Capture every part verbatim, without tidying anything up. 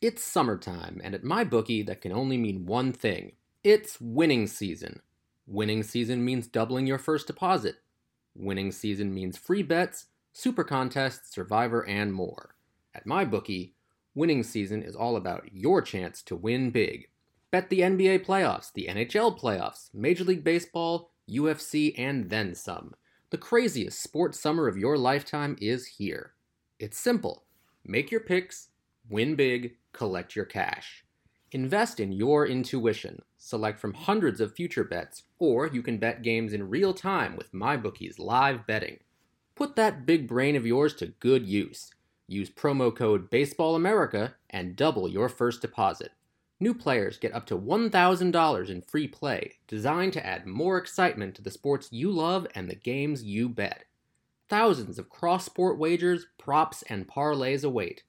It's summertime, and at MyBookie, that can only mean one thing. It's winning season. Winning season means doubling your first deposit. Winning season means free bets, super contests, Survivor, and more. At MyBookie, winning season is all about your chance to win big. Bet the N B A playoffs, the N H L playoffs, Major League Baseball, U F C, and then some. The craziest sports summer of your lifetime is here. It's simple. Make your picks, win big, collect your cash. Invest in your intuition. Select from hundreds of future bets, or you can bet games in real time with MyBookie's live betting. Put that big brain of yours to good use. Use promo code BASEBALLAMERICA and double your first deposit. New players get up to one thousand dollars in free play, designed to add more excitement to the sports you love and the games you bet. Thousands of cross-sport wagers, props, and parlays await.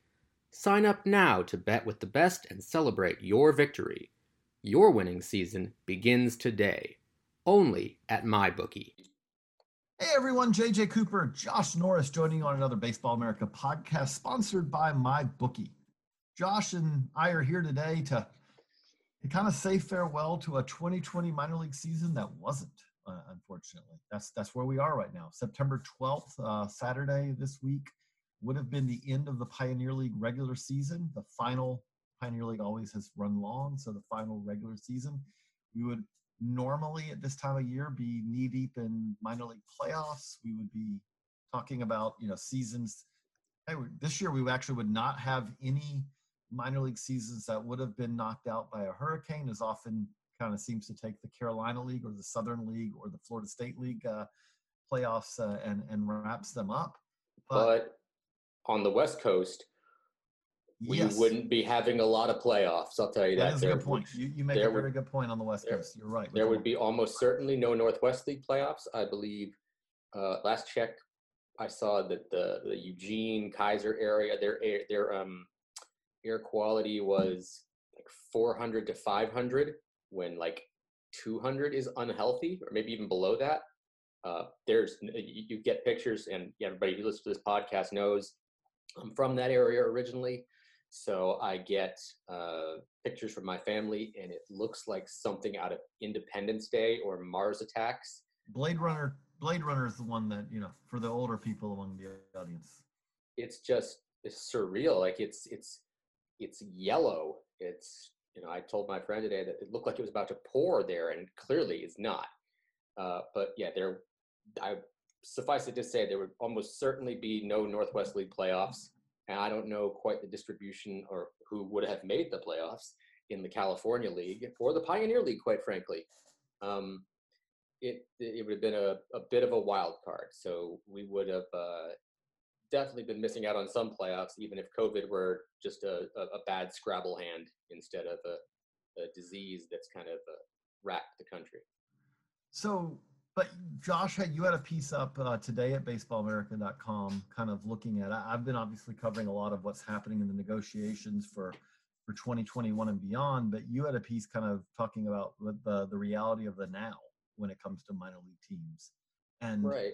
Sign up now to bet with the best and celebrate your victory. Your winning season begins today, only at MyBookie. Hey everyone, J J Cooper and Josh Norris joining on another Baseball America podcast sponsored by MyBookie. Josh and I are here today to, to kind of say farewell to a twenty twenty minor league season that wasn't, uh, unfortunately. That's, that's where we are right now. September twelfth, uh, Saturday this week, would have been the end of the Pioneer League regular season. The final Pioneer League always has run long, so the final regular season. We would normally at this time of year be knee-deep in minor league playoffs. We would be talking about, you know, seasons. Hey, this year we actually would not have any minor league seasons that would have been knocked out by a hurricane, as often kind of seems to take the Carolina League or the Southern League or the Florida State League uh, playoffs uh, and, and wraps them up. But... but- on the West Coast, we yes. wouldn't be having a lot of playoffs. I'll tell you that. That is there, a good point. You, you make a very would, good point on the West Coast. There, You're right. There would be almost certainly no Northwest League playoffs. I believe uh, last check, I saw that the, the Eugene, Kaiser area, their air, their um, air quality was like four hundred to five hundred, when like two hundred is unhealthy, or maybe even below that. Uh, there's you, you get pictures, and everybody who listens to this podcast knows I'm from that area originally, so I get uh, pictures from my family, and it looks like something out of Independence Day or Mars Attacks. Blade Runner, Blade Runner is the one that, you know, for the older people among the audience. It's just it's surreal. Like it's it's it's yellow. It's, you know, I told my friend today that it looked like it was about to pour there, and clearly it's not. Uh, but yeah, there. I suffice it to say there would almost certainly be no Northwest League playoffs, and I don't know quite the distribution or who would have made the playoffs in the California League or the Pioneer League, quite frankly. Um, it it would have been a, a bit of a wild card, so we would have uh, definitely been missing out on some playoffs, even if COVID were just a, a, a bad Scrabble hand instead of a, a disease that's kind of uh, racked the country. So, but Josh, you had a piece up uh, today at baseball america dot com kind of looking at, I've been obviously covering a lot of what's happening in the negotiations for, for twenty twenty-one and beyond, but you had a piece kind of talking about the, the reality of the now when it comes to minor league teams. And, right.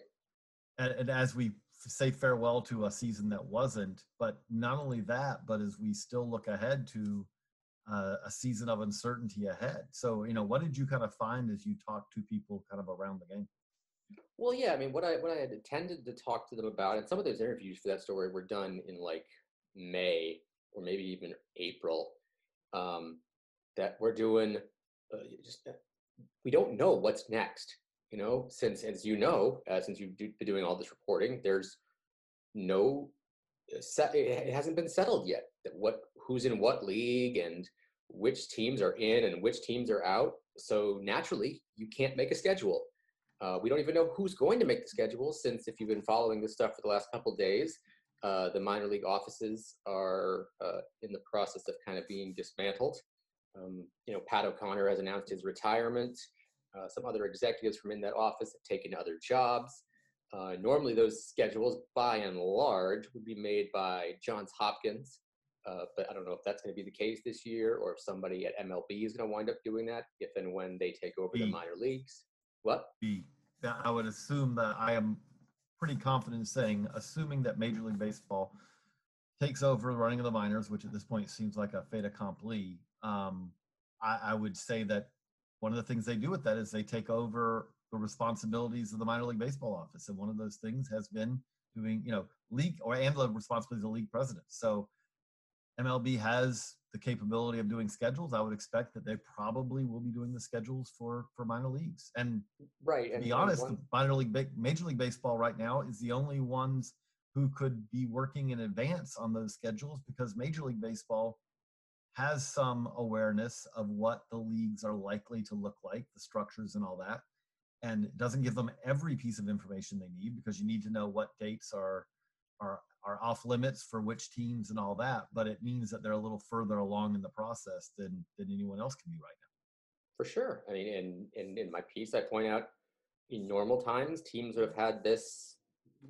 and, and as we say farewell to a season that wasn't, but not only that, but as we still look ahead to Uh, a season of uncertainty ahead. So, you know, what did you kind of find as you talked to people kind of around the game? Well, yeah, I mean, what I what I had intended to talk to them about, and some of those interviews for that story were done in like May or maybe even April, um, that we're doing, uh, just, uh, we don't know what's next, you know, since, as you know, uh, since you've do, been doing all this reporting, there's no, set, it hasn't been settled yet, that what who's in what league and which teams are in and which teams are out. So naturally, you can't make a schedule. Uh, we don't even know who's going to make the schedule, since if you've been following this stuff for the last couple of days, uh, the minor league offices are uh, in the process of kind of being dismantled. Um, you know, Pat O'Connor has announced his retirement. Uh, some other executives from in that office have taken other jobs. Uh, normally those schedules, by and large, would be made by Johns Hopkins, uh, but I don't know if that's going to be the case this year, or if somebody at M L B is going to wind up doing that if and when they take over B. the minor leagues. What? B. I would assume that I am pretty confident in saying, assuming that Major League Baseball takes over running of the minors, which at this point seems like a fait accompli, um, I, I would say that one of the things they do with that is they take over the responsibilities of the minor league baseball office. And one of those things has been doing, you know, league or and the responsibilities of the league president. So M L B has the capability of doing schedules. I would expect that they probably will be doing the schedules for, for minor leagues. And right, to and be honest, one, the minor league, Major League Baseball right now is the only ones who could be working in advance on those schedules, because Major League Baseball has some awareness of what the leagues are likely to look like, the structures and all that. And it doesn't give them every piece of information they need, because you need to know what dates are are are off limits for which teams and all that, but it means that they're a little further along in the process than than anyone else can be right now. For sure. I mean, in, in, in my piece, I point out in normal times, teams would have had this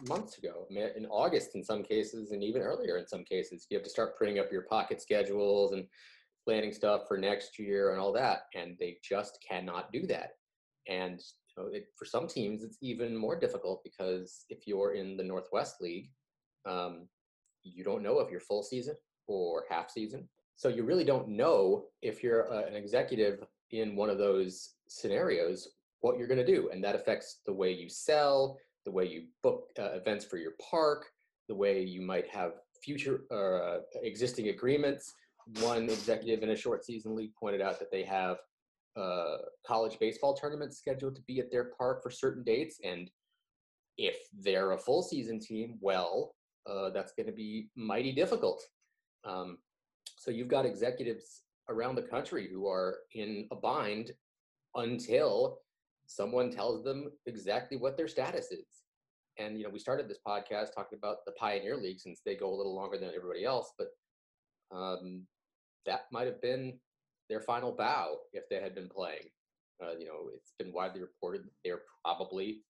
months ago, in August in some cases, and even earlier in some cases. You have to start printing up your pocket schedules and planning stuff for next year and all that, and they just cannot do that. And so it, for some teams, it's even more difficult, because if you're in the Northwest League, Um, you don't know if you're full season or half season. So you really don't know, if you're uh, an executive in one of those scenarios, what you're going to do. And that affects the way you sell, the way you book uh, events for your park, the way you might have future uh, existing agreements. One executive in a short season league pointed out that they have uh, college baseball tournaments scheduled to be at their park for certain dates. And if they're a full season team, well, Uh, that's going to be mighty difficult. Um, so you've got executives around the country who are in a bind until someone tells them exactly what their status is. And, you know, we started this podcast talking about the Pioneer League, since they go a little longer than everybody else, but um, that might have been their final bow if they had been playing. Uh, you know, it's been widely reported that they're probably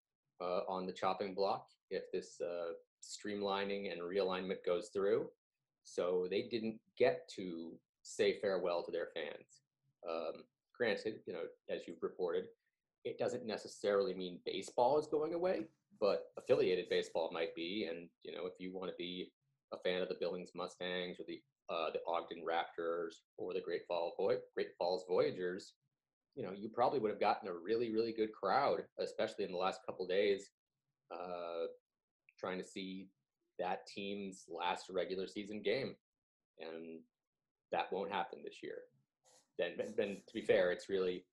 uh, on the chopping block if this uh, streamlining and realignment goes through. So they didn't get to say farewell to their fans. Um, granted, you know, as you've reported, it doesn't necessarily mean baseball is going away, but affiliated baseball might be. And, you know, if you want to be a fan of the Billings Mustangs, or the uh, the Ogden Raptors, or the Great Falls Voy- Great Falls Voyagers, you know, you probably would have gotten a really, really good crowd, especially in the last couple of days. Uh, trying to see that team's last regular season game, and that won't happen this year. Then, then to be fair, it's really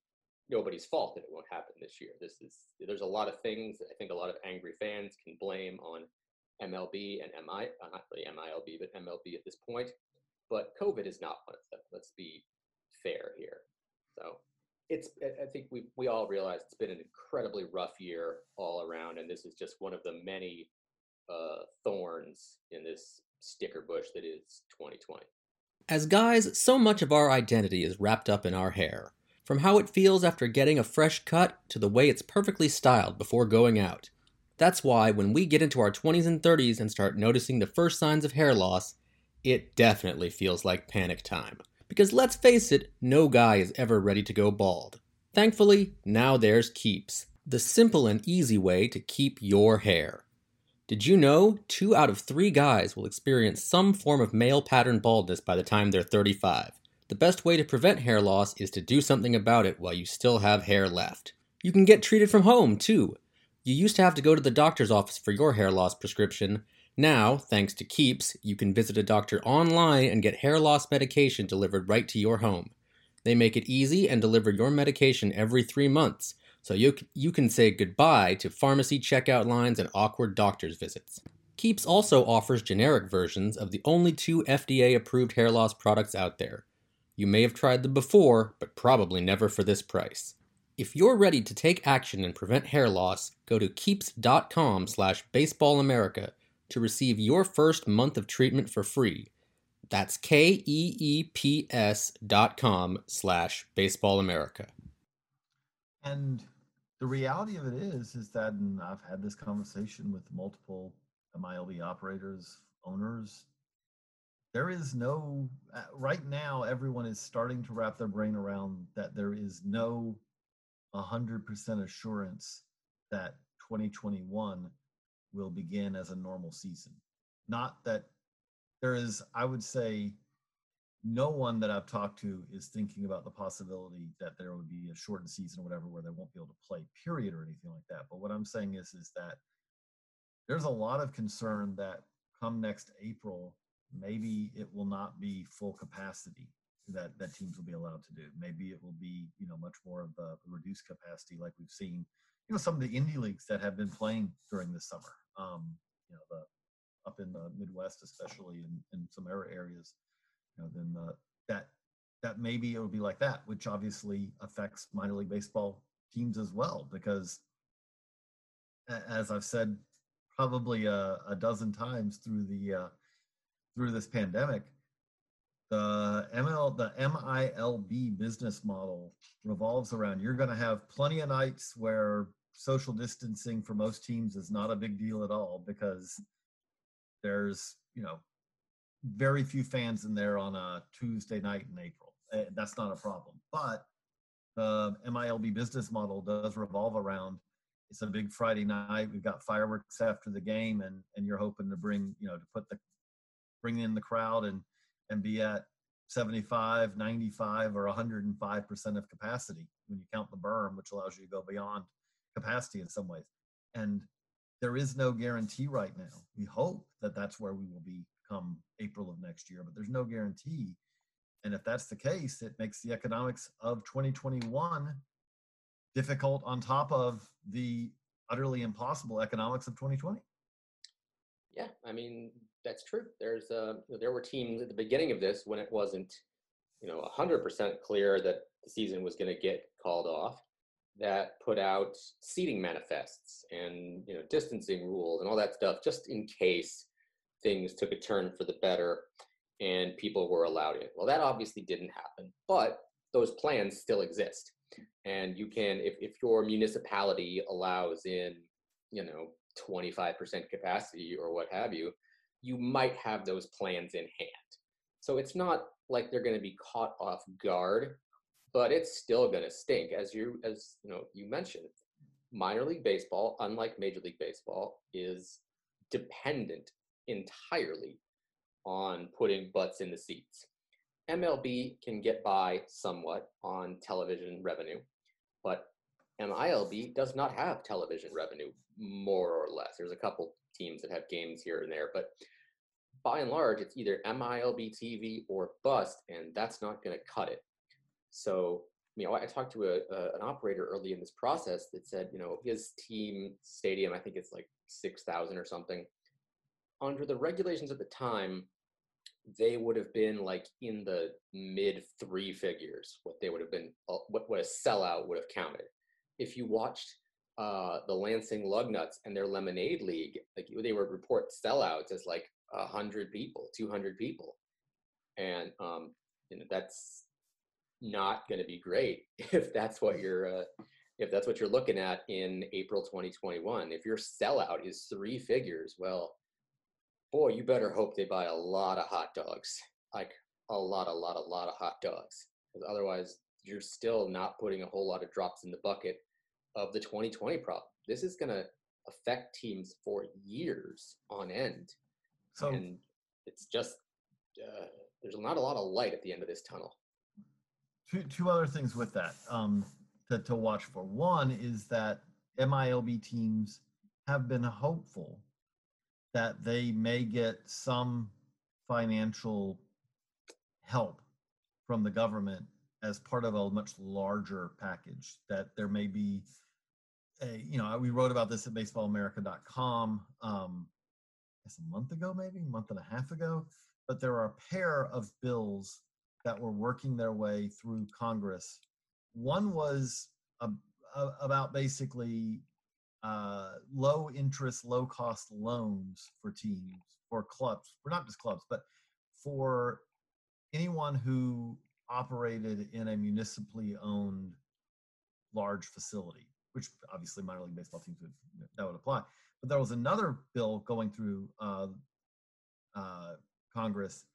nobody's fault that it won't happen this year. This is there's a lot of things that I think a lot of angry fans can blame on M L B and M I, not really M I L B, but M L B at this point. But COVID is not one of them. Let's be fair here. So it's I think we we all realize it's been an incredibly rough year all around, and this is just one of the many Uh, thorns in this sticker bush that is twenty twenty. As guys, so much of our identity is wrapped up in our hair. From how it feels after getting a fresh cut to the way it's perfectly styled before going out. That's why when we get into our twenties and thirties and start noticing the first signs of hair loss, it definitely feels like panic time. Because let's face it, no guy is ever ready to go bald. Thankfully, now there's Keeps, the simple and easy way to keep your hair. Did you know two out of three guys will experience some form of male pattern baldness by the time they're thirty-five? The best way to prevent hair loss is to do something about it while you still have hair left. You can get treated from home, too. You used to have to go to the doctor's office for your hair loss prescription. Now, thanks to Keeps, you can visit a doctor online and get hair loss medication delivered right to your home. They make it easy and deliver your medication every three months. So you you can say goodbye to pharmacy checkout lines and awkward doctor's visits. Keeps also offers generic versions of the only two F D A-approved hair loss products out there. You may have tried them before, but probably never for this price. If you're ready to take action and prevent hair loss, go to keeps.com slash baseballamerica to receive your first month of treatment for free. That's K E E P S dot com slash baseballamerica. And the reality of it is, is that, and I've had this conversation with multiple M I L B operators, owners, there is no, right now, everyone is starting to wrap their brain around that there is no one hundred percent assurance that twenty twenty-one will begin as a normal season. Not that there is, I would say, no one that I've talked to is thinking about the possibility that there would be a shortened season or whatever where they won't be able to play, period, or anything like that. But what I'm saying is, is that there's a lot of concern that come next April, maybe it will not be full capacity that, that teams will be allowed to do. Maybe it will be, you know, much more of a reduced capacity like we've seen, you know, some of the indie leagues that have been playing during the summer, um, you know, the, up in the Midwest, especially in, in some other areas, you know, then the, that, that maybe it will be like that, which obviously affects minor league baseball teams as well, because as I've said probably a, a dozen times through the, uh, through this pandemic, the M L, the M I L B business model revolves around, you're going to have plenty of nights where social distancing for most teams is not a big deal at all, because there's, you know, very few fans in there on a Tuesday night in April. That's not a problem. But the M I L B business model does revolve around, it's a big Friday night, we've got fireworks after the game, and, and you're hoping to bring, you know, to put the, bring in the crowd and, and be at seventy-five, ninety-five, or one hundred five percent of capacity when you count the berm, which allows you to go beyond capacity in some ways. And there is no guarantee right now. We hope that that's where we will be come April of next year, but there's no guarantee. And if that's the case, it makes the economics of twenty twenty-one difficult on top of the utterly impossible economics of twenty twenty. Yeah, I mean, that's true. There's uh, there were teams at the beginning of this when it wasn't, you know, one hundred percent clear that the season was going to get called off, that put out seating manifests and, you know, distancing rules and all that stuff, just in case things took a turn for the better and people were allowed in. Well, that obviously didn't happen, but those plans still exist. And you can, if, if your municipality allows in, you know, twenty-five percent capacity or what have you, you might have those plans in hand. So it's not like they're going to be caught off guard, but it's still going to stink. As you, as you know, you mentioned, minor league baseball, unlike major league baseball, is dependent entirely on putting butts in the seats. M L B can get by somewhat on television revenue, but M I L B does not have television revenue, more or less. There's a couple teams that have games here and there, but by and large, it's either M I L B T V or bust, and that's not going to cut it. So, you know, I talked to a, a, an operator early in this process that said, you know, his team stadium, I think it's like six thousand or something. Under the regulations at the time, they would have been like in the mid three figures, what they would have been, what, what a sellout would have counted. If you watched uh, the Lansing Lugnuts and their Lemonade League, like they would report sellouts as like one hundred people, two hundred people. And um, you know, that's not going to be great if that's what you're uh, if that's what you're looking at in April twenty twenty-one. If your sellout is three figures, well, boy, you better hope they buy a lot of hot dogs, like a lot, a lot, a lot of hot dogs, because otherwise you're still not putting a whole lot of drops in the bucket of the twenty twenty problem. This is going to affect teams for years on end. So, and it's just, uh, there's not a lot of light at the end of this tunnel. Two, two other things with that um, to, to watch for. One is that M I L B teams have been hopeful that they may get some financial help from the government as part of a much larger package, that there may be a, you know, we wrote about this at baseball america dot com um, I guess a month ago, maybe a month and a half ago, but there are a pair of bills that were working their way through Congress. One was a, a, about basically uh, low interest, low cost loans for teams, for clubs, or not just clubs, but for anyone who operated in a municipally owned large facility, which obviously minor league baseball teams would, that would apply. But there was another bill going through uh, uh, Congress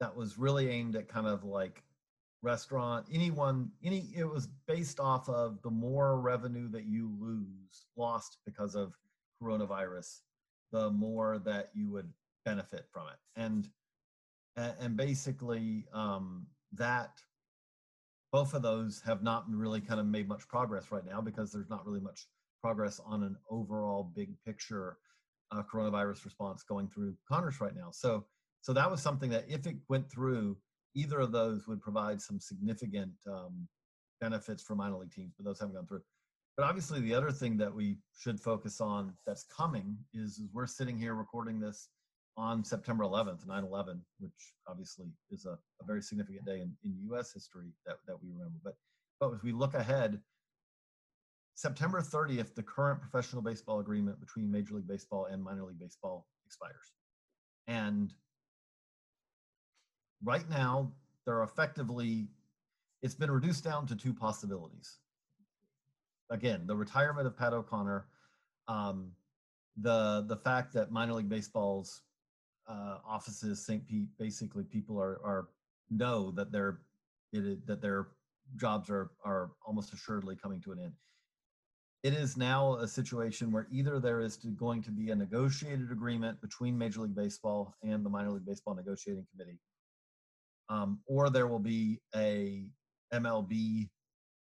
that was really aimed at kind of like restaurant, anyone, any, it was based off of the more revenue that you lose, lost because of coronavirus, the more that you would benefit from it. And, and basically um, that, both of those have not really kind of made much progress right now because there's not really much progress on an overall big picture uh, coronavirus response going through Congress right now. So, so that was something that if it went through, either of those would provide some significant um, benefits for minor league teams, but those haven't gone through. But obviously the other thing that we should focus on that's coming is, is we're sitting here recording this on September eleventh, nine eleven, which obviously is a, a very significant day in, in U S history that, that we remember. But, but as we look ahead, September thirtieth, the current professional baseball agreement between Major League Baseball and Minor League Baseball expires. And right now, they're effectively, it's been reduced down to two possibilities. Again, the retirement of Pat O'Connor, um, the the fact that minor league baseball's uh, offices, Saint Pete, basically people are are know that their it that their jobs are are almost assuredly coming to an end. It is now a situation where either there is to, going to be a negotiated agreement between Major League Baseball and the Minor League Baseball Negotiating Committee, um, or there will be a M L B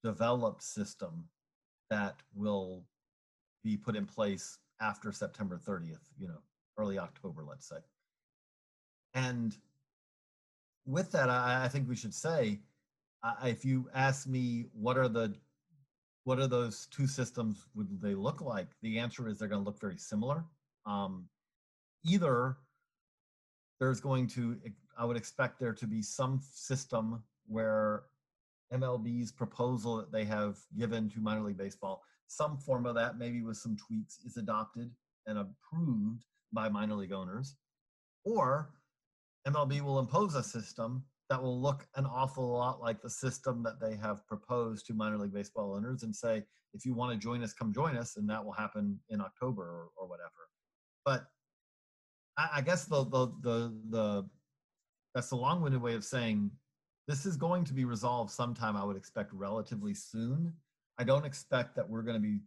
developed system that will be put in place after September thirtieth, you know, early October, let's say. And with that, I, I think we should say, I, if you ask me, what are the, what are those two systems, would they look like? The answer is they're going to look very similar. Um, either there's going to, I would expect there to be some system where M L B's proposal that they have given to minor league baseball, some form of that, maybe with some tweaks, is adopted and approved by minor league owners, or M L B will impose a system that will look an awful lot like the system that they have proposed to minor league baseball owners and say, if you want to join us, come join us, and that will happen in October or, or whatever. But I, I guess the, the, the, the, that's the long-winded way of saying this is going to be resolved sometime, I would expect, relatively soon. I don't expect that we're going to be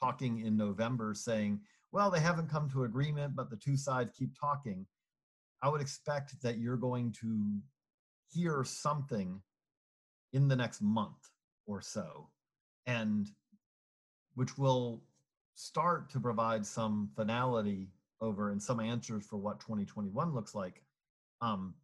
talking in November saying, well, they haven't come to agreement, but the two sides keep talking. I would expect that you're going to hear something in the next month or so, and which will start to provide some finality over and some answers for what twenty twenty-one looks like. Um,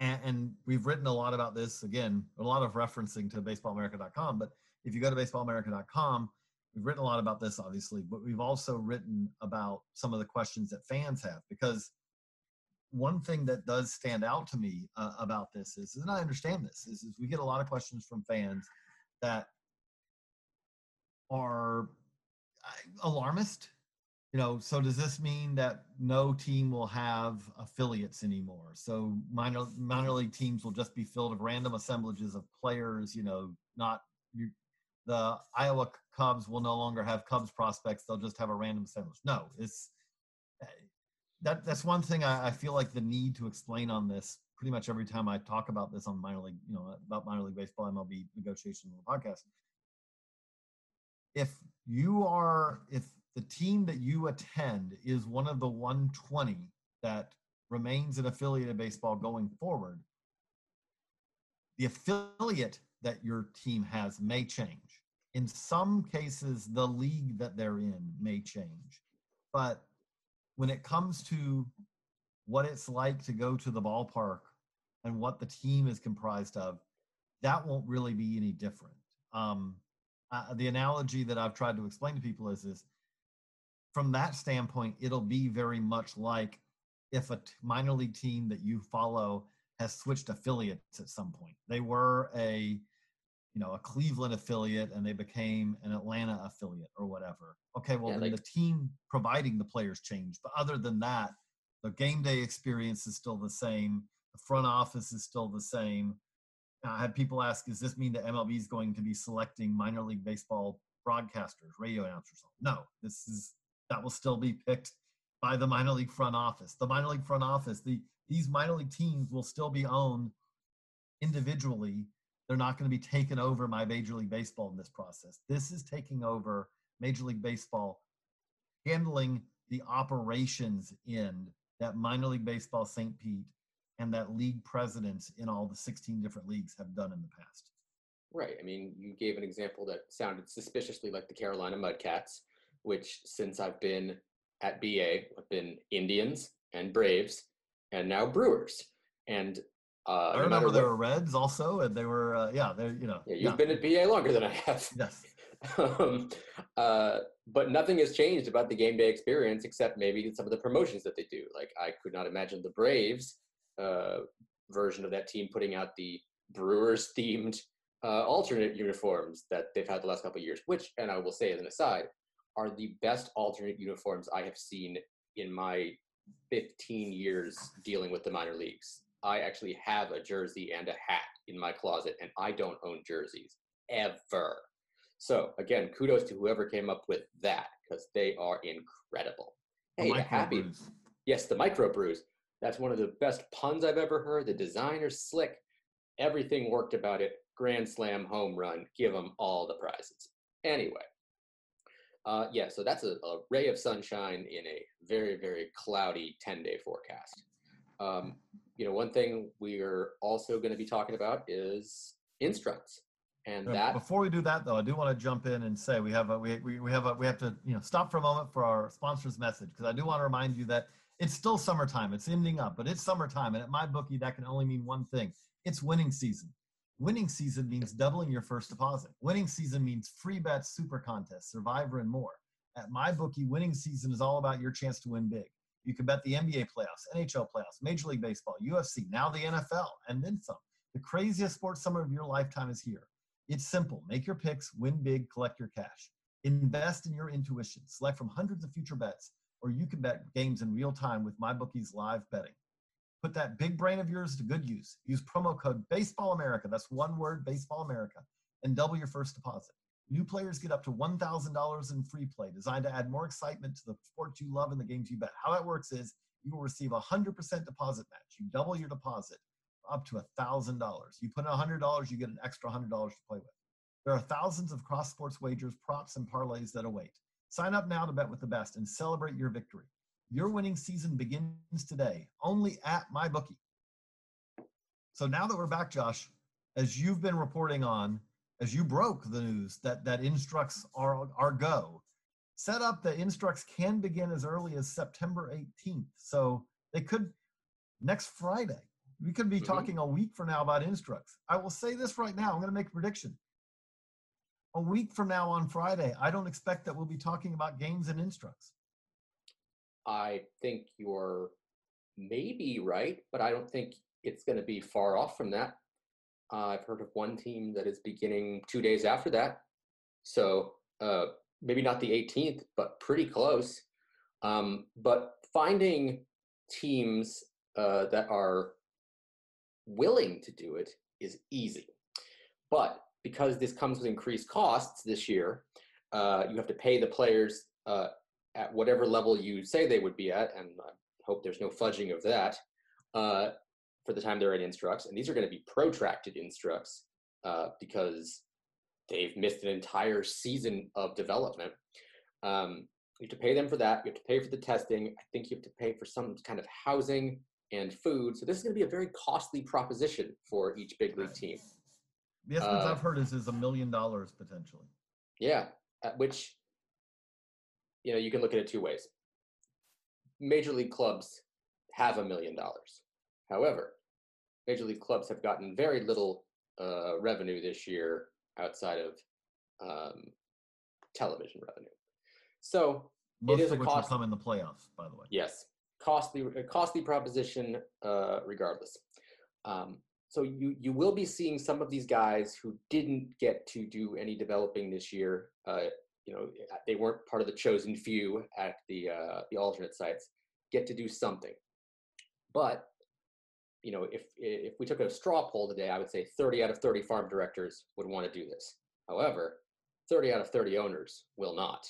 and, and we've written a lot about this, again, a lot of referencing to baseball america dot com, but if you go to baseball america dot com, we've written a lot about this, obviously, but we've also written about some of the questions that fans have. Because one thing that does stand out to me uh, about this is, and I understand this, is, is we get a lot of questions from fans that are alarmist. You know, so does this mean that no team will have affiliates anymore? So minor, minor league teams will just be filled with random assemblages of players, you know, not you, the Iowa Cubs will no longer have Cubs prospects. They'll just have a random sandwich. No, it's that. That's one thing I, I feel like the need to explain on this pretty much every time I talk about this on minor league, you know, about minor league baseball, M L B negotiations on the podcast. If you are, if the team that you attend is one of the one twenty that remains an affiliate of baseball going forward, the affiliate that your team has may change. In some cases, the league that they're in may change. But when it comes to what it's like to go to the ballpark and what the team is comprised of, that won't really be any different. Um, uh, the analogy that I've tried to explain to people is this. From that standpoint, it'll be very much like if a t- minor league team that you follow has switched affiliates at some point. They were a, you know, a Cleveland affiliate, and they became an Atlanta affiliate or whatever. Okay, well, yeah, then like, the team providing the players changed. But other than that, the game day experience is still the same. The front office is still the same. I had people ask, does this mean that M L B is going to be selecting minor league baseball broadcasters, radio announcers? No, this is that will still be picked by the minor league front office. The minor league front office, the these minor league teams will still be owned individually. They're not going to be taken over by Major League Baseball in this process. This is taking over Major League Baseball, handling the operations end, that minor league baseball Saint Pete and that league presidents in all the sixteen different leagues have done in the past. Right. I mean, you gave an example that sounded suspiciously like the Carolina Mudcats, which since I've been at B A, I've been Indians and Braves and now Brewers. And Uh, I remember no there what, were Reds also, and they were, uh, yeah, they you know. Yeah, you've yeah. been at B A longer than I have. Yes. um, uh, but nothing has changed about the game day experience, except maybe some of the promotions that they do. Like, I could not imagine the Braves uh, version of that team putting out the Brewers-themed uh, alternate uniforms that they've had the last couple of years, which, and I will say as an aside, are the best alternate uniforms I have seen in my fifteen years dealing with the minor leagues. I actually have a jersey and a hat in my closet, and I don't own jerseys ever. So again, kudos to whoever came up with that, because they are incredible. Hey, happy. Yes, the micro brews. That's one of the best puns I've ever heard. The designer's slick. Everything worked about it. Grand slam, home run. Give them all the prizes. Anyway. Uh, yeah, so that's a, a ray of sunshine in a very, very cloudy ten-day forecast. Um, You know, one thing we're also going to be talking about is instructs, and that. Before we do that, though, I do want to jump in and say we have a we we, we have a we have to you know stop for a moment for our sponsor's message, because I do want to remind you that it's still summertime. It's ending up, but it's summertime, and at MyBookie, that can only mean one thing: it's winning season. Winning season means doubling your first deposit. Winning season means free bets, super contests, Survivor, and more. At MyBookie, winning season is all about your chance to win big. You can bet the N B A playoffs, N H L playoffs, Major League Baseball, U F C, now the N F L, and then some. The craziest sports summer of your lifetime is here. It's simple. Make your picks, win big, collect your cash. Invest in your intuition. Select from hundreds of future bets, or you can bet games in real time with MyBookie's live betting. Put that big brain of yours to good use. Use promo code BASEBALLAMERICA, that's one word, BASEBALLAMERICA, and double your first deposit. New players get up to one thousand dollars in free play, designed to add more excitement to the sports you love and the games you bet. How it works is you will receive a one hundred percent deposit match. You double your deposit up to one thousand dollars. You put in one hundred dollars, you get an extra one hundred dollars to play with. There are thousands of cross-sports wagers, props, and parlays that await. Sign up now to bet with the best and celebrate your victory. Your winning season begins today, only at MyBookie. So now that we're back, Josh, as you've been reporting on, as you broke the news that, that instructs are, are go, set up that instructs can begin as early as September eighteenth. So they could, next Friday, we could be mm-hmm. talking a week from now about instructs. I will say this right now, I'm going to make a prediction. A week from now on Friday, I don't expect that we'll be talking about games and instructs. I think you're maybe right, but I don't think it's going to be far off from that. Uh, I've heard of one team that is beginning two days after that. So uh, maybe not the eighteenth, but pretty close. Um, but finding teams uh, that are willing to do it is easy. But because this comes with increased costs this year, uh, you have to pay the players uh, at whatever level you say they would be at, and I hope there's no fudging of that. Uh, for the time they're at instructs, and these are going to be protracted instructs uh, because they've missed an entire season of development. Um, you have to pay them for that. You have to pay for the testing. I think you have to pay for some kind of housing and food. So this is going to be a very costly proposition for each big league team. The estimates uh, I've heard is is a million dollars potentially. Yeah, which, you know, you can look at it two ways. Major league clubs have a million dollars. However, Major League clubs have gotten very little uh, revenue this year outside of um, television revenue. So most it is of a which cost- will come in the playoffs, by the way. Yes, costly, a costly proposition, uh, regardless. Um, so you you will be seeing some of these guys who didn't get to do any developing this year. Uh, you know, they weren't part of the chosen few at the uh, the alternate sites, get to do something. But you know, if if we took a straw poll today, I would say thirty out of thirty farm directors would want to do this. However, thirty out of thirty owners will not.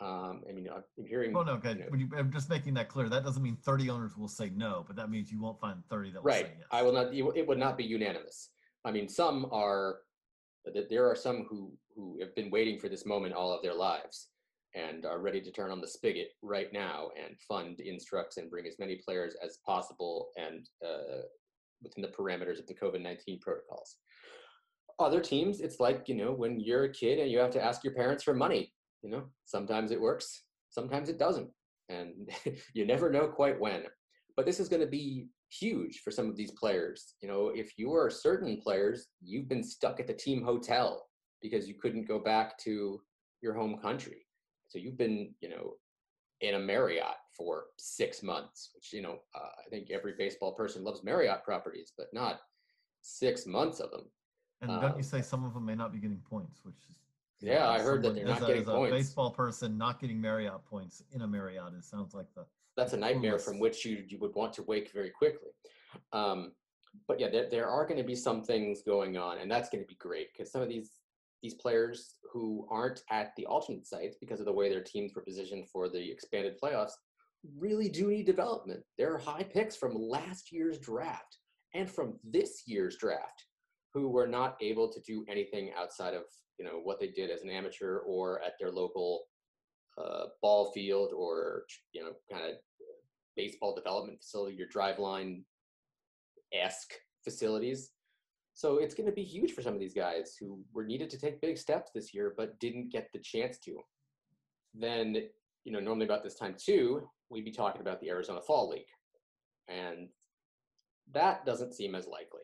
Um, I mean, I'm hearing. Oh no, okay. You know, when you, I'm just making that clear. That doesn't mean thirty owners will say no, but that means you won't find thirty that will right. say yes. I will not. It would not be unanimous. I mean, some are. There are some who who have been waiting for this moment all of their lives, and are ready to turn on the spigot right now and fund instructs and bring as many players as possible and uh, within the parameters of the COVID nineteen protocols. Other teams, it's like, you know, when you're a kid and you have to ask your parents for money, you know, sometimes it works, sometimes it doesn't. And you never know quite when, but this is going to be huge for some of these players. You know, if you are certain players, you've been stuck at the team hotel because you couldn't go back to your home country. So you've been, you know, in a Marriott for six months, which, you know, uh, I think every baseball person loves Marriott properties, but not six months of them. And um, don't you say some of them may not be getting points, which is. Yeah, know, I heard that they're not a, getting points. As a baseball person, not getting Marriott points in a Marriott, it sounds like the. That's a nightmare from which you, you would want to wake very quickly. Um, but yeah, there, there are going to be some things going on, and that's going to be great because some of these. These players who aren't at the alternate sites because of the way their teams were positioned for the expanded playoffs really do need development. There are high picks from last year's draft and from this year's draft who were not able to do anything outside of, you know, what they did as an amateur or at their local uh, ball field or, you know, kind of baseball development facility, your driveline-esque facilities. So it's going to be huge for some of these guys who were needed to take big steps this year, but didn't get the chance to. Then, you know, normally about this time too, we'd be talking about the Arizona Fall League. And that doesn't seem as likely.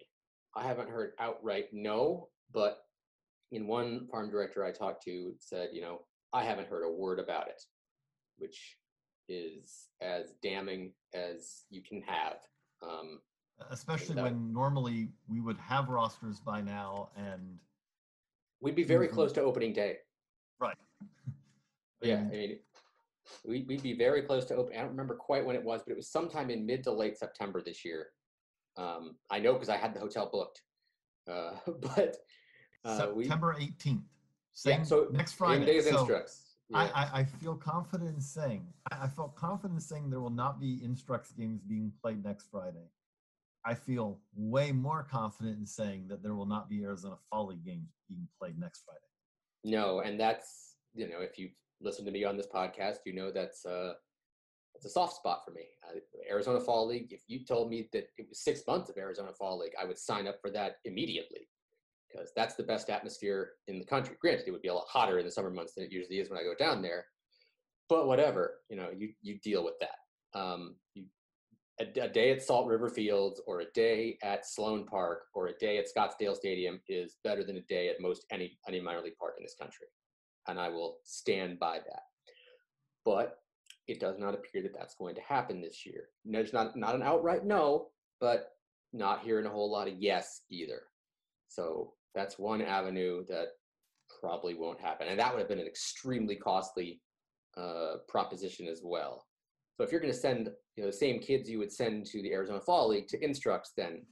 I haven't heard outright no, but in one farm director I talked to said, you know, I haven't heard a word about it, which is as damning as you can have. Um, Especially when normally we would have rosters by now, and we'd be very close to opening day. Right. Yeah, I mean, we'd, we'd be very close to open. I don't remember quite when it was, but it was sometime in mid to late September this year. Um, I know because I had the hotel booked. Uh, but uh, September we, eighteenth. Same, yeah, so next Friday. Days so instructs. Yeah. I, I feel confident in saying. I felt confident in saying there will not be instructs games being played next Friday. I feel way more confident in saying that there will not be Arizona Fall League games being played next Friday. No, and that's, you know, if you listen to me on this podcast, you know that's a, that's a soft spot for me. Uh, Arizona Fall League, if you told me that it was six months of Arizona Fall League, I would sign up for that immediately because that's the best atmosphere in the country. Granted, it would be a lot hotter in the summer months than it usually is when I go down there, but whatever, you know, you, you deal with that. Um, you A day at Salt River Fields or a day at Sloan Park or a day at Scottsdale Stadium is better than a day at most any, any minor league park in this country. And I will stand by that. But it does not appear that that's going to happen this year. There's not, not an outright no, but not hearing a whole lot of yes either. So that's one avenue that probably won't happen. And that would have been an extremely costly uh, proposition as well. So if you're going to send, you know, the same kids you would send to the Arizona Fall League to instructs, then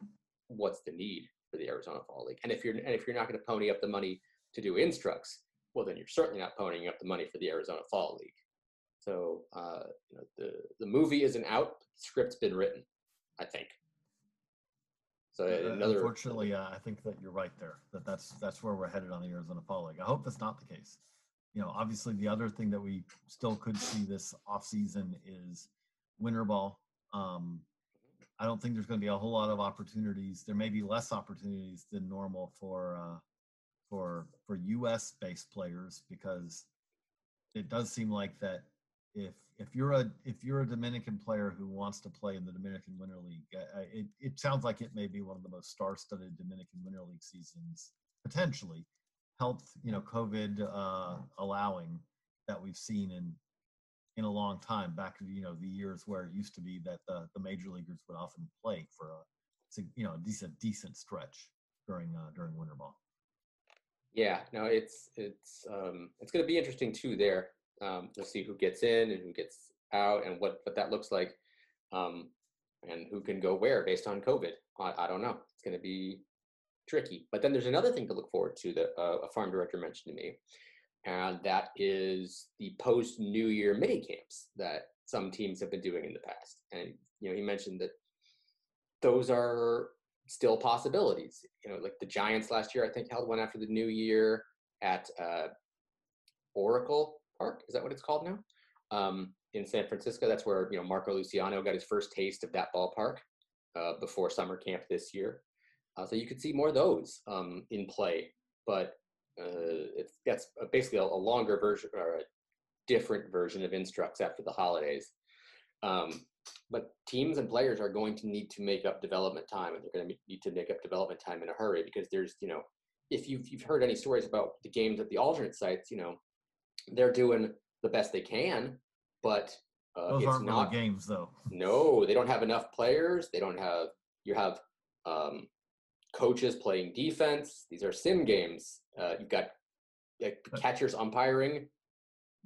what's the need for the Arizona Fall League? And if you're and if you're not going to pony up the money to do instructs, well, then you're certainly not ponying up the money for the Arizona Fall League. So uh, you know, the the movie isn't out; the script's been written, I think. So uh, another. Unfortunately, uh, I think that you're right there. That that's that's where we're headed on the Arizona Fall League. I hope that's not the case. You know, obviously the other thing that we still could see this offseason is winter ball. Um, I don't think there's going to be a whole lot of opportunities. There may be less opportunities than normal for uh, for for U S-based players because it does seem like that if if you're a if you're a Dominican player who wants to play in the Dominican Winter League, uh, it it sounds like it may be one of the most star-studded Dominican Winter League seasons potentially. Health, you know, COVID uh, allowing that we've seen in in a long time. Back, you know, the years where it used to be that the, the major leaguers would often play for a, it's a, you know, a decent, decent stretch during, uh, during winter ball. Yeah, no, it's, it's, um, it's going to be interesting too there. Um, we'll see who gets in and who gets out and what, what that looks like, um, and who can go where based on COVID. I, I don't know. It's going to be tricky. But then there's another thing to look forward to that uh, a farm director mentioned to me, and that is the post-New Year mini camps that some teams have been doing in the past. And, you know, he mentioned that those are still possibilities. You know, like the Giants last year, I think, held one after the New Year at uh, Oracle Park. Is that what it's called now? Um, in San Francisco. That's where, you know, Marco Luciano got his first taste of that ballpark uh, before summer camp this year. Uh, so you could see more of those um, in play, but uh, it's that's basically a, a longer version or a different version of instructs after the holidays. Um, but teams and players are going to need to make up development time, and they're going to need to make up development time in a hurry, because there's, you know, if you've, you've heard any stories about the games at the alternate sites, you know, they're doing the best they can, but uh, those it's aren't not really games though. No, they don't have enough players. They don't have, you have um, coaches playing defense. These are sim games. Uh, you've got like, catchers umpiring.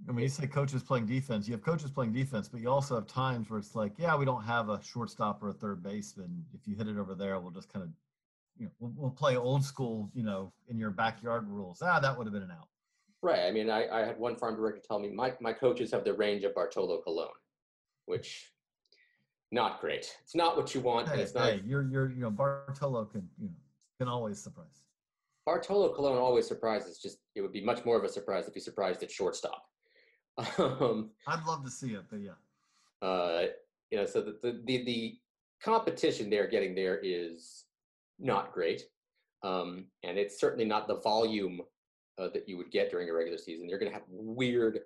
I mean, you say coaches playing defense, you have coaches playing defense, but you also have times where it's like, yeah, we don't have a shortstop or a third baseman. If you hit it over there, we'll just kind of, you know, we'll, we'll play old school, you know, in your backyard rules. Ah, that would have been an out. Right. I mean, I, I had one farm director tell me my, my coaches have the range of Bartolo Colon, which not great. It's not what you want. Hey, and it's hey, not. You're, you're, you know, Bartolo can, you know, can always surprise. Bartolo Colon always surprises. Just, it would be much more of a surprise if he surprised at shortstop. Um, I'd love to see it, but yeah. Uh, you know, so the, the, the, the competition they're getting there is not great. Um, and it's certainly not the volume Uh, that you would get during a regular season. You're going to have weird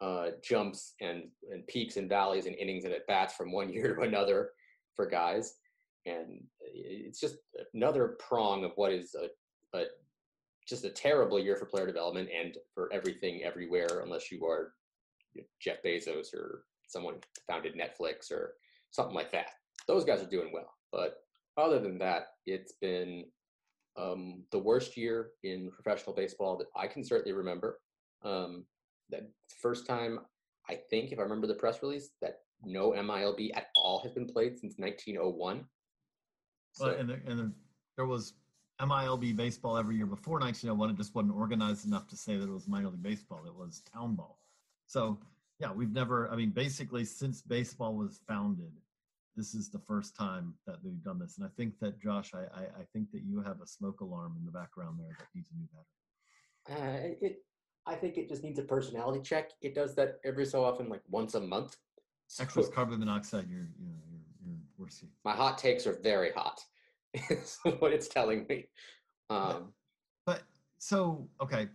uh, jumps and, and peaks and valleys and innings and at-bats from one year to another for guys. And it's just another prong of what is a, a just a terrible year for player development and for everything everywhere, unless you are you know, Jeff Bezos or someone founded Netflix or something like that. Those guys are doing well. But other than that, it's been Um, the worst year in professional baseball that I can certainly remember. Um, that first time, I think, if I remember the press release, that no M I L B at all has been played since nineteen oh one. So, well, and, the, and the, there was M I L B baseball every year before nineteen oh one. It just wasn't organized enough to say that it was minor league baseball. It was town ball. So, yeah, we've never, I mean, basically since baseball was founded, this is the first time that we've done this. And I think that, Josh, I, I, I think that you have a smoke alarm in the background there that needs to do better. Uh, it, I think it just needs a personality check. It does that every so often, like once a month. Excess so, carbon monoxide, you're, you know, you're, you're worse. My hot takes are very hot, is what it's telling me. Um, but, but, so, okay,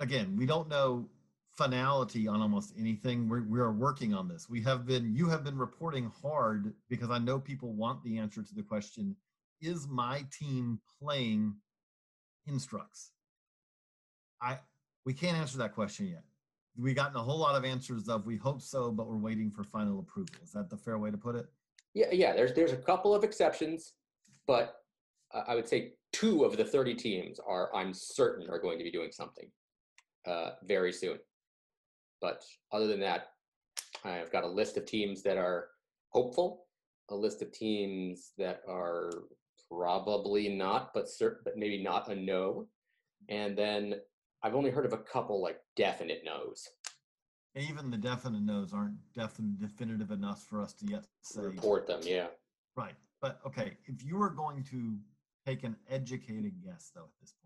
again, we don't know finality on almost anything. We're, we are working on this. We have been, you have been reporting hard, because I know people want the answer to the question, is my team playing instructs? I, we can't answer that question yet. We've gotten a whole lot of answers of, we hope so, but we're waiting for final approval. Is that the fair way to put it? Yeah, yeah. There's, there's a couple of exceptions, but uh, I would say two of the thirty teams are, I'm certain, are going to be doing something uh, very soon. But other than that, I've got a list of teams that are hopeful, a list of teams that are probably not, but cert- but maybe not a no. And then I've only heard of a couple like definite no's. Even the definite no's aren't definite, definitive enough for us to yet say. Report them, yeah. Right. But, okay, if you were going to take an educated guess, though, at this point,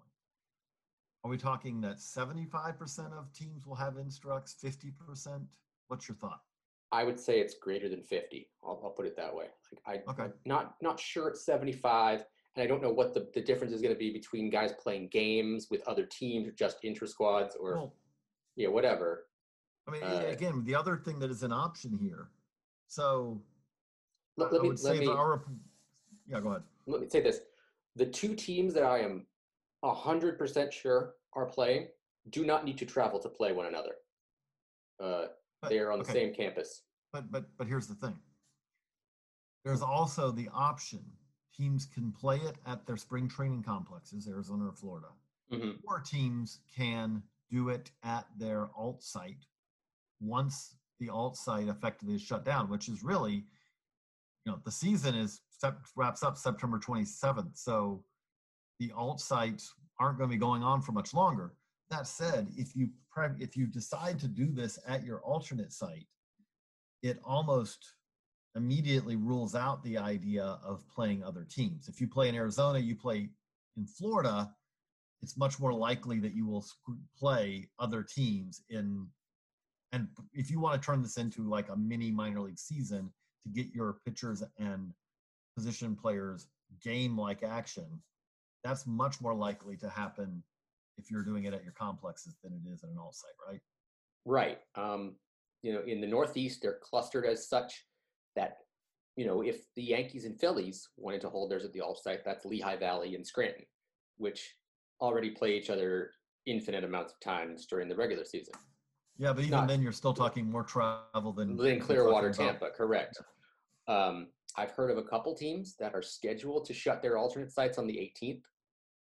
are we talking that seventy-five percent of teams will have instructs, fifty percent? What's your thought? I would say it's greater than fifty. I'll, I'll put it that way. Like I, okay. I'm not, not sure it's seventy-five, and I don't know what the, the difference is going to be between guys playing games with other teams or just intra-squads or, well, yeah, whatever. I mean, uh, again, the other thing that is an option here. So let, let I would me, say let me, our – yeah, go ahead. Let me say this. The two teams that I am – A hundred percent sure are playing do not need to travel to play one another. Uh, but, they are on the okay. same campus. But but but here's the thing. There's also the option teams can play it at their spring training complexes, Arizona or Florida, mm-hmm. or teams can do it at their alt site once the alt site effectively is shut down, which is really, you know, the season is wraps up September twenty-seventh. So the alt sites aren't going to be going on for much longer. That said, if you if you decide to do this at your alternate site, it almost immediately rules out the idea of playing other teams. If you play in Arizona, you play in Florida, it's much more likely that you will play other teams in, and if you want to turn this into like a mini minor league season to get your pitchers and position players game-like action, that's much more likely to happen if you're doing it at your complexes than it is at an alt site, right? Right. Um, you know, in the Northeast, they're clustered as such that, you know, if the Yankees and Phillies wanted to hold theirs at the alt site, that's Lehigh Valley and Scranton, which already play each other infinite amounts of times during the regular season. Yeah, but even Not, then, you're still talking more travel than, than Clearwater, Tampa, correct. Um, I've heard of a couple teams that are scheduled to shut their alternate sites on the eighteenth,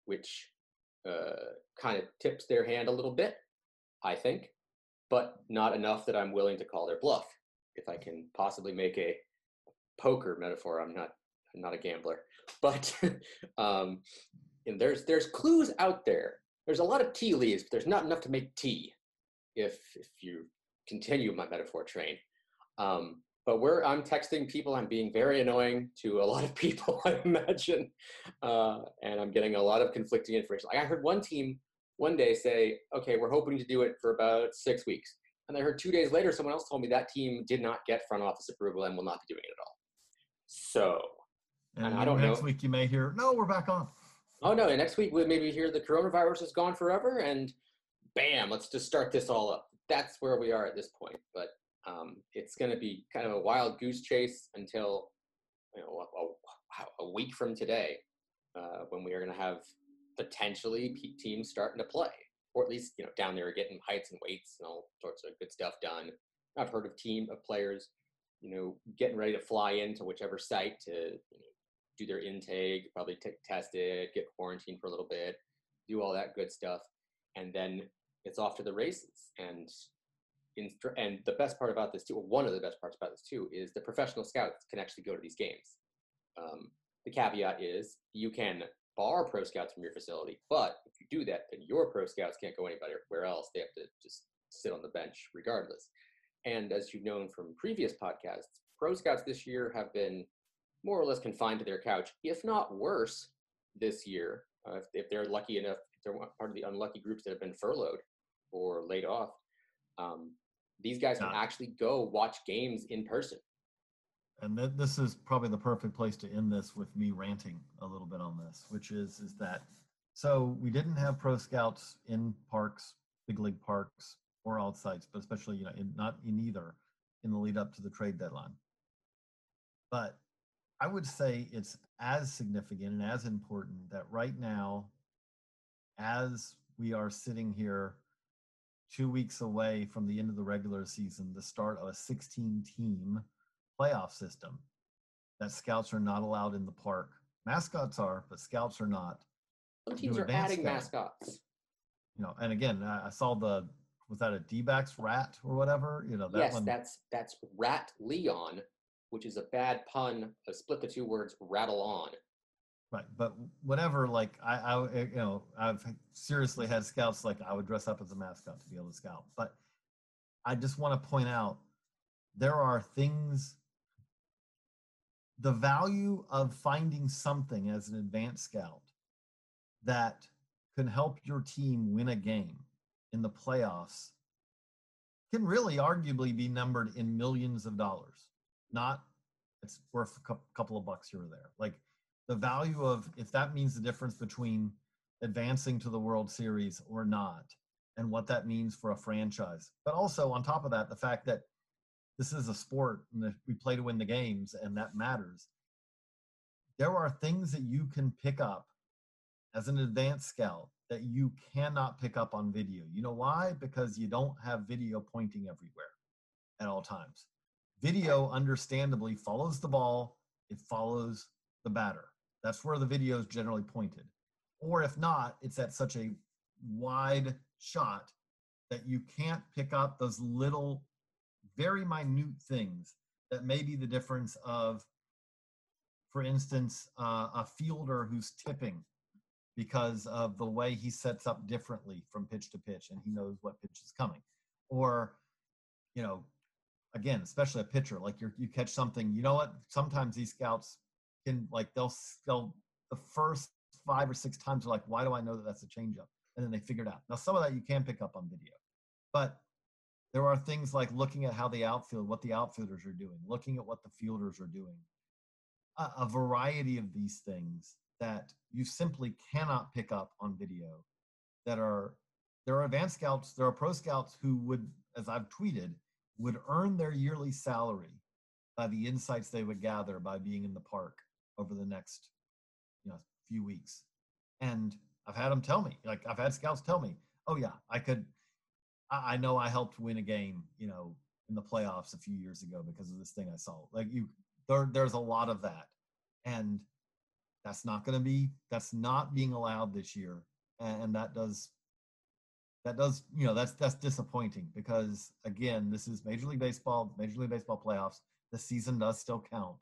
which uh, kind of tips their hand a little bit, I think, but not enough that I'm willing to call their bluff. If I can possibly make a poker metaphor, I'm not I'm not a gambler, but um, and there's there's clues out there. There's a lot of tea leaves, but there's not enough to make tea. If if you continue my metaphor train, um, but where I'm texting people, I'm being very annoying to a lot of people, I imagine, uh, and I'm getting a lot of conflicting information. Like I heard one team one day say, "Okay, we're hoping to do it for about six weeks." And I heard two days later, someone else told me that team did not get front office approval and will not be doing it at all. So, and, and I don't next know. Next week you may hear, no, we're back on. Oh, no. And next week we maybe hear the coronavirus is gone forever and bam, let's just start this all up. That's where we are at this point. But um, it's going to be kind of a wild goose chase until, you know, a, a week from today uh, when we are going to have potentially teams starting to play. Or at least, you know, down there getting heights and weights and all sorts of good stuff done. I've heard of team of players, you know, getting ready to fly into whichever site to, you know, do their intake, probably take tested, get quarantined for a little bit, do all that good stuff, and then it's off to the races. And in, and the best part about this too, or one of the best parts about this too, is the professional scouts can actually go to these games. Um, the caveat is you can bar pro scouts from your facility, but if you do that, then your pro scouts can't go anywhere else. They have to just sit on the bench regardless. And as you've known from previous podcasts, pro scouts this year have been more or less confined to their couch, if not worse this year. Uh, if, if they're lucky enough, if they're part of the unlucky groups that have been furloughed or laid off, um, these guys can actually go watch games in person. And th- this is probably the perfect place to end this with me ranting a little bit on this, which is is that, so we didn't have pro scouts in parks, big league parks, or alt sites, but especially, you know, in, not in either in the lead up to the trade deadline. But I would say it's as significant and as important that right now, as we are sitting here two weeks away from the end of the regular season, the start of a sixteen team playoff system, that scouts are not allowed in the park. Mascots are, but scouts are not. Some teams are adding mascots. You know, and again, I saw the, was that a D-backs rat or whatever? You know, that yes, one. that's that's Rat Leon, which is a bad pun. I split the two words, rattle on. Right, but whatever. Like I, I, you know, I've seriously had scouts like I would dress up as a mascot to be able to scout. But I just want to point out there are things. The value of finding something as an advanced scout that can help your team win a game in the playoffs can really arguably be numbered in millions of dollars. Not it's worth a couple of bucks here or there. Like the value of, if that means the difference between advancing to the World Series or not, and what that means for a franchise. But also on top of that, the fact that this is a sport and we play to win the games, and that matters. There are things that you can pick up as an advanced scout that you cannot pick up on video. You know why? Because you don't have video pointing everywhere at all times. Video, understandably, follows the ball. It follows the batter. That's where the video is generally pointed. Or if not, it's at such a wide shot that you can't pick up those little, very minute things that may be the difference of, for instance, uh, a fielder who's tipping because of the way he sets up differently from pitch to pitch and he knows what pitch is coming. Or, you know, again, especially a pitcher, like you're, you catch something, you know what, sometimes these scouts can, like, they'll, they'll the first five or six times, they're like, why do I know that that's a changeup? And then they figure it out. Now, some of that you can pick up on video, but there are things like looking at how the outfield, what the outfielders are doing, looking at what the fielders are doing, a, a variety of these things that you simply cannot pick up on video that are, there are advanced scouts, there are pro scouts who would, as I've tweeted, would earn their yearly salary by the insights they would gather by being in the park over the next, you know, few weeks. And I've had them tell me, like I've had scouts tell me, oh yeah, I could, I, I know I helped win a game, you know, in the playoffs a few years ago because of this thing I saw. Like you, there, there's a lot of that. And that's not going to be, that's not being allowed this year. And, and that does, That does, you know, that's that's disappointing because, again, this is Major League Baseball, Major League Baseball playoffs. The season does still count.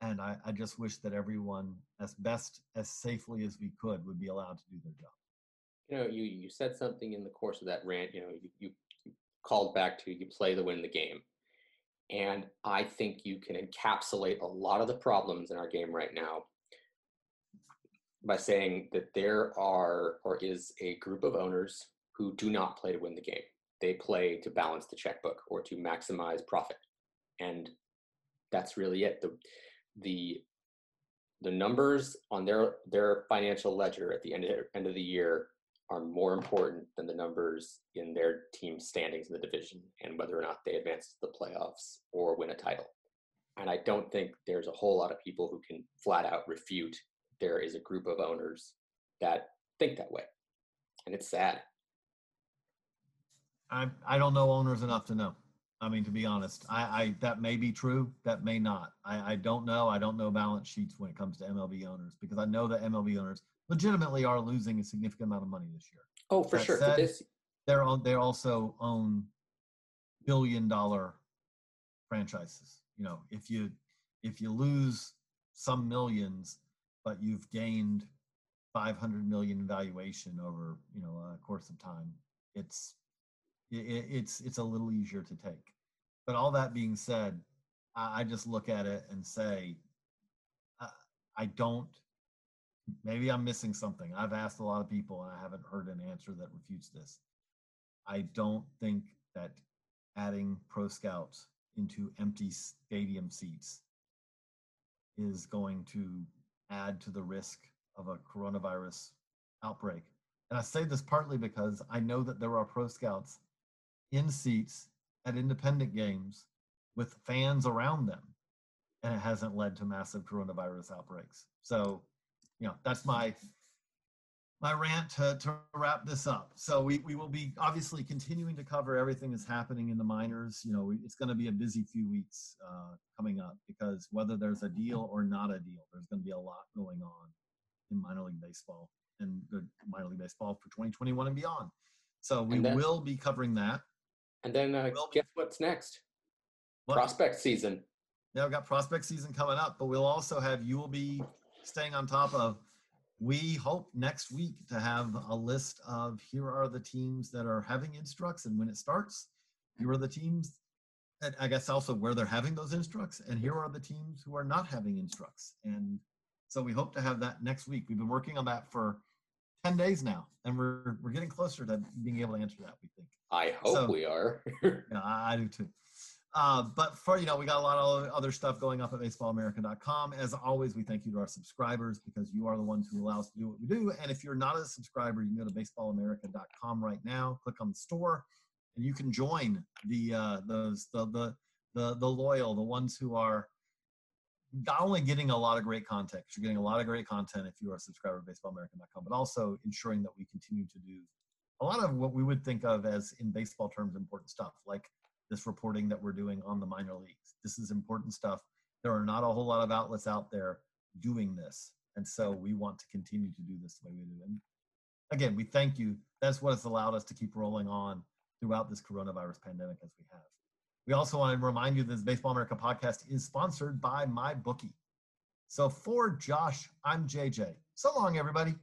And I, I just wish that everyone, as best, as safely as we could, would be allowed to do their job. You know, you, you said something in the course of that rant, you know, you, you, you called back to you play to win the game. And I think you can encapsulate a lot of the problems in our game right now by saying that there are or is a group of owners who do not play to win the game. They play to balance the checkbook or to maximize profit. And that's really it. The, the, the numbers on their, their financial ledger at the end of, end of the year are more important than the numbers in their team standings in the division and whether or not they advance to the playoffs or win a title. And I don't think there's a whole lot of people who can flat out refute there is a group of owners that think that way. And it's sad. I, I don't know owners enough to know. I mean, to be honest, I, I that may be true. That may not. I, I don't know. I don't know balance sheets when it comes to M L B owners because I know that M L B owners legitimately are losing a significant amount of money this year. Oh, for that sure. Said, for this. They're on, they also own billion-dollar franchises. You know, if you if you lose some millions, but you've gained five hundred million valuation over, you know, a course of time, it's it's it's a little easier to take. But all that being said, I just look at it and say, uh, I don't, maybe I'm missing something. I've asked a lot of people and I haven't heard an answer that refutes this. I don't think that adding pro scouts into empty stadium seats is going to add to the risk of a coronavirus outbreak. And I say this partly because I know that there are pro scouts in seats at independent games with fans around them, and it hasn't led to massive coronavirus outbreaks. So, you know, that's my my rant to, to wrap this up. So we, we will be obviously continuing to cover everything that's happening in the minors. You know, it's going to be a busy few weeks uh, coming up because whether there's a deal or not a deal, there's going to be a lot going on in minor league baseball and good minor league baseball for twenty twenty-one and beyond. So we then, will be covering that. And then uh, we'll guess be, what's next? What? Prospect season. Yeah, we've got prospect season coming up, but we'll also have, you will be staying on top of, we hope next week to have a list of here are the teams that are having instructs and when it starts. Here are the teams, and I guess also where they're having those instructs, and here are the teams who are not having instructs. And so we hope to have that next week. We've been working on that for ten days now, and we're we're getting closer to being able to answer that, we think. I hope so, we are. Yeah, you know, I do too. Uh, but for, you know, we got a lot of other stuff going up at baseball america dot com. As always, we thank you to our subscribers because you are the ones who allow us to do what we do. And if you're not a subscriber, you can go to baseball america dot com right now, click on the store, and you can join the uh, those the, the the the loyal, the ones who are not only getting a lot of great content, you're getting a lot of great content if you are a subscriber to baseball america dot com, but also ensuring that we continue to do a lot of what we would think of as, in baseball terms, important stuff, like this reporting that we're doing on the minor leagues. This is important stuff. There are not a whole lot of outlets out there doing this. And so we want to continue to do this the way we do. And again, we thank you. That's what has allowed us to keep rolling on throughout this coronavirus pandemic as we have. We also want to remind you that this Baseball America podcast is sponsored by MyBookie. So for Josh, I'm J J. So long, everybody.